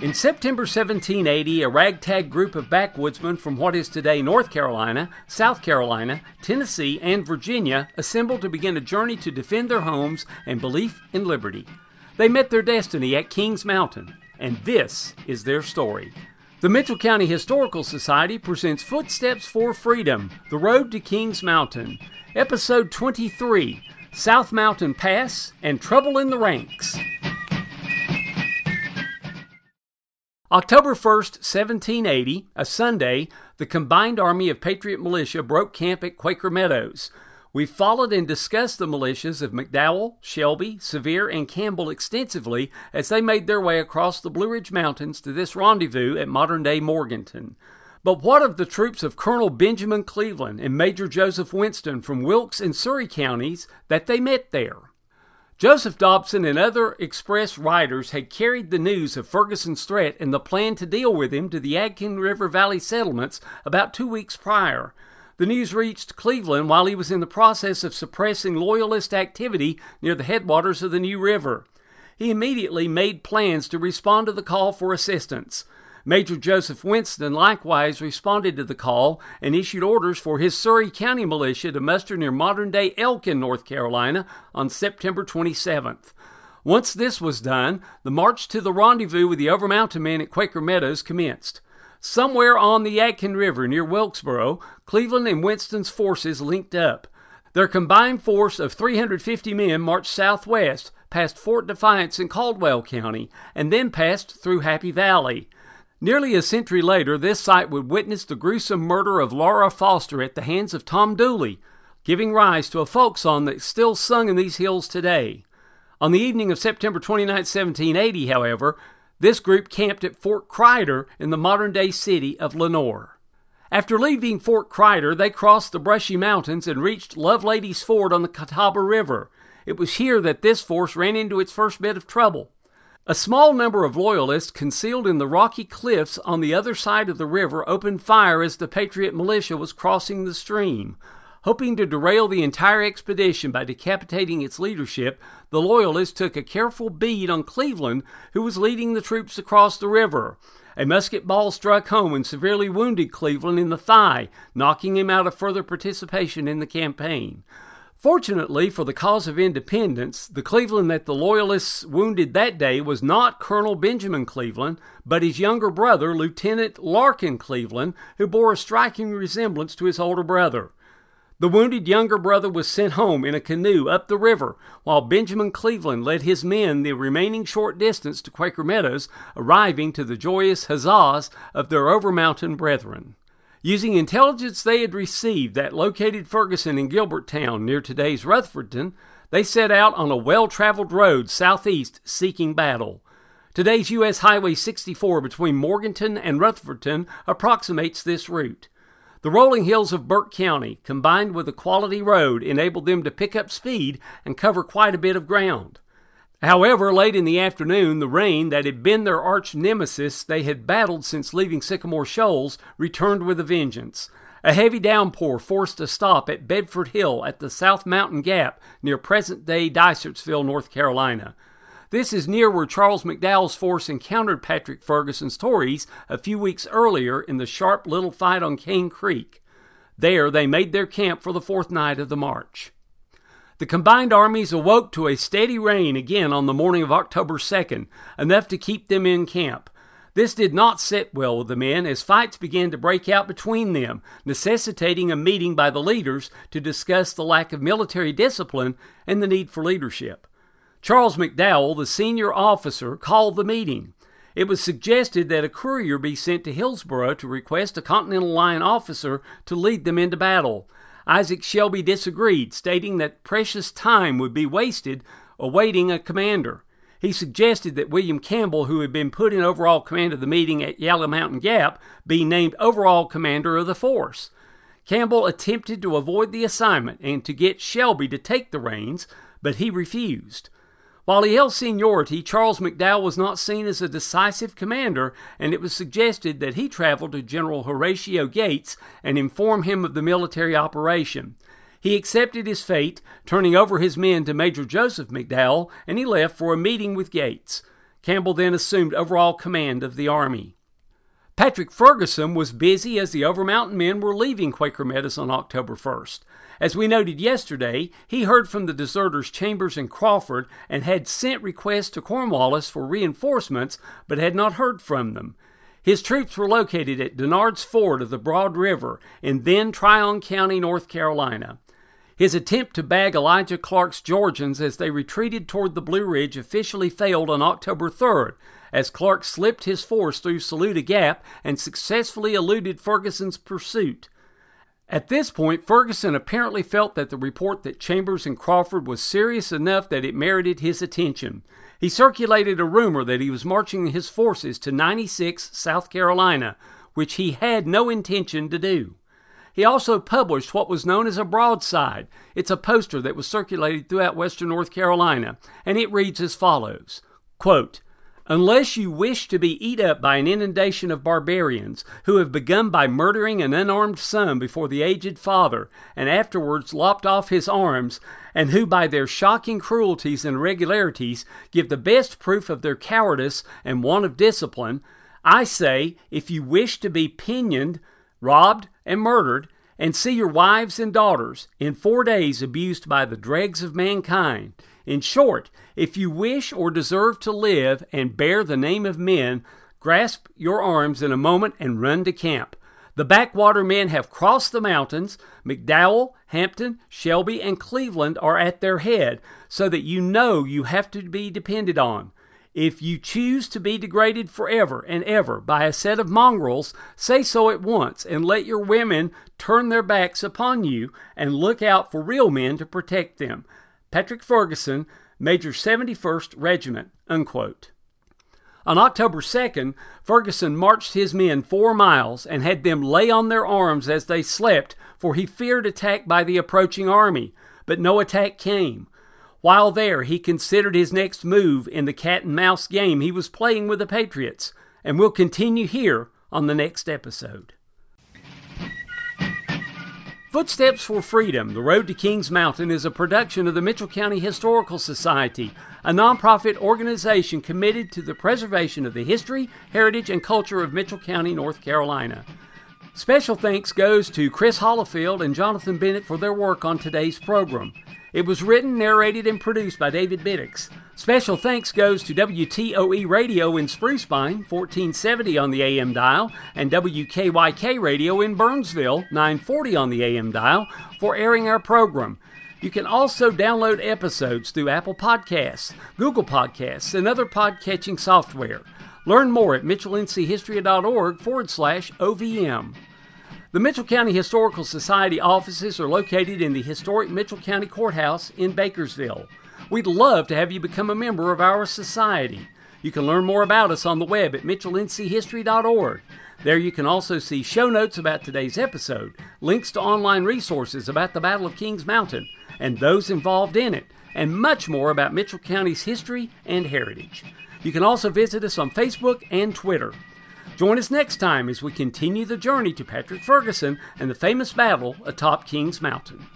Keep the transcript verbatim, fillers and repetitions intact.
In September seventeen eighty, a ragtag group of backwoodsmen from what is today North Carolina, South Carolina, Tennessee, and Virginia assembled to begin a journey to defend their homes and belief in liberty. They met their destiny at Kings Mountain, and this is their story. The Mitchell County Historical Society presents Footsteps for Freedom, The Road to Kings Mountain, Episode twenty-three, South Mountain Pass and Trouble in the Ranks. October first, seventeen eighty, a Sunday, the combined army of Patriot militia broke camp at Quaker Meadows. We followed and discussed the militias of McDowell, Shelby, Sevier, and Campbell extensively as they made their way across the Blue Ridge Mountains to this rendezvous at modern-day Morganton. But what of the troops of Colonel Benjamin Cleveland and Major Joseph Winston from Wilkes and Surry counties that they met there? Joseph Dobson and other express riders had carried the news of Ferguson's threat and the plan to deal with him to the Yadkin River Valley settlements about two weeks prior. The news reached Cleveland while he was in the process of suppressing Loyalist activity near the headwaters of the New River. He immediately made plans to respond to the call for assistance. Major Joseph Winston likewise responded to the call and issued orders for his Surry County militia to muster near modern-day Elkin, North Carolina, on September twenty-seventh. Once this was done, the march to the rendezvous with the Overmountain men at Quaker Meadows commenced. Somewhere on the Yadkin River near Wilkesboro, Cleveland and Winston's forces linked up. Their combined force of three hundred fifty men marched southwest, past Fort Defiance in Caldwell County, and then passed through Happy Valley. Nearly a century later, this site would witness the gruesome murder of Laura Foster at the hands of Tom Dooley, giving rise to a folk song that's still sung in these hills today. On the evening of September twenty-ninth, seventeen eighty, however, this group camped at Fort Crider in the modern-day city of Lenoir. After leaving Fort Crider, they crossed the Brushy Mountains and reached Lovelady's Ford on the Catawba River. It was here that this force ran into its first bit of trouble. A small number of Loyalists concealed in the rocky cliffs on the other side of the river opened fire as the Patriot militia was crossing the stream. Hoping to derail the entire expedition by decapitating its leadership, the Loyalists took a careful bead on Cleveland, who was leading the troops across the river. A musket ball struck home and severely wounded Cleveland in the thigh, knocking him out of further participation in the campaign. Fortunately for the cause of independence, the Cleveland that the Loyalists wounded that day was not Colonel Benjamin Cleveland, but his younger brother, Lieutenant Larkin Cleveland, who bore a striking resemblance to his older brother. The wounded younger brother was sent home in a canoe up the river, while Benjamin Cleveland led his men the remaining short distance to Quaker Meadows, arriving to the joyous huzzas of their Overmountain brethren. Using intelligence they had received that located Ferguson in Gilberttown, near today's Rutherfordton, they set out on a well-traveled road southeast seeking battle. Today's U S Highway sixty-four between Morganton and Rutherfordton approximates this route. The rolling hills of Burke County, combined with a quality road, enabled them to pick up speed and cover quite a bit of ground. However, late in the afternoon, the rain that had been their arch nemesis they had battled since leaving Sycamore Shoals returned with a vengeance. A heavy downpour forced a stop at Bedford Hill at the South Mountain Gap near present-day Dicertsville, North Carolina. This is near where Charles McDowell's force encountered Patrick Ferguson's Tories a few weeks earlier in the sharp little fight on Cane Creek. There, they made their camp for the fourth night of the march. The combined armies awoke to a steady rain again on the morning of October second, enough to keep them in camp. This did not sit well with the men as fights began to break out between them, necessitating a meeting by the leaders to discuss the lack of military discipline and the need for leadership. Charles McDowell, the senior officer, called the meeting. It was suggested that a courier be sent to Hillsborough to request a Continental Line officer to lead them into battle. Isaac Shelby disagreed, stating that precious time would be wasted awaiting a commander. He suggested that William Campbell, who had been put in overall command of the meeting at Yellow Mountain Gap, be named overall commander of the force. Campbell attempted to avoid the assignment and to get Shelby to take the reins, but he refused. While he held seniority, Charles McDowell was not seen as a decisive commander, and it was suggested that he travel to General Horatio Gates and inform him of the military operation. He accepted his fate, turning over his men to Major Joseph McDowell, and he left for a meeting with Gates. Campbell then assumed overall command of the army. Patrick Ferguson was busy as the Overmountain men were leaving Quaker Meadows on October first. As we noted yesterday, he heard from the deserters Chambers and Crawford and had sent requests to Cornwallis for reinforcements, but had not heard from them. His troops were located at Denard's Ford of the Broad River in then Tryon County, North Carolina. His attempt to bag Elijah Clark's Georgians as they retreated toward the Blue Ridge officially failed on October third, as Clark slipped his force through Saluda Gap and successfully eluded Ferguson's pursuit. At this point, Ferguson apparently felt that the report that Chambers and Crawford was serious enough that it merited his attention. He circulated a rumor that he was marching his forces to ninety-six, South Carolina, which he had no intention to do. He also published what was known as a broadside. It's a poster that was circulated throughout western North Carolina, and it reads as follows, quote, "Unless you wish to be eat up by an inundation of barbarians, who have begun by murdering an unarmed son before the aged father, and afterwards lopped off his arms, and who by their shocking cruelties and irregularities give the best proof of their cowardice and want of discipline, I say, if you wish to be pinioned, robbed, and murdered, and see your wives and daughters in four days abused by the dregs of mankind, in short, if you wish or deserve to live and bear the name of men, grasp your arms in a moment and run to camp. The backwater men have crossed the mountains. McDowell, Hampton, Shelby, and Cleveland are at their head, so that you know you have to be depended on. If you choose to be degraded forever and ever by a set of mongrels, say so at once and let your women turn their backs upon you and look out for real men to protect them. Patrick Ferguson, Major seventy-first Regiment," unquote. On October second, Ferguson marched his men four miles and had them lay on their arms as they slept, for he feared attack by the approaching army, but no attack came. While there, he considered his next move in the cat-and-mouse game he was playing with the Patriots, and we'll continue here on the next episode. Footsteps for Freedom, The Road to Kings Mountain is a production of the Mitchell County Historical Society, a nonprofit organization committed to the preservation of the history, heritage, and culture of Mitchell County, North Carolina. Special thanks goes to Chris Hollifield and Jonathan Bennett for their work on today's program. It was written, narrated, and produced by David Biddix. Special thanks goes to W T O E Radio in Spruce Pine, fourteen seventy on the A M dial, and W K Y K Radio in Burnsville, nine forty on the A M dial, for airing our program. You can also download episodes through Apple Podcasts, Google Podcasts, and other podcatching software. Learn more at mitchellnchistory.org forward slash OVM. The Mitchell County Historical Society offices are located in the historic Mitchell County Courthouse in Bakersville. We'd love to have you become a member of our society. You can learn more about us on the web at mitchell n c history dot org. There you can also see show notes about today's episode, links to online resources about the Battle of Kings Mountain and those involved in it, and much more about Mitchell County's history and heritage. You can also visit us on Facebook and Twitter. Join us next time as we continue the journey to Patrick Ferguson and the famous battle atop Kings Mountain.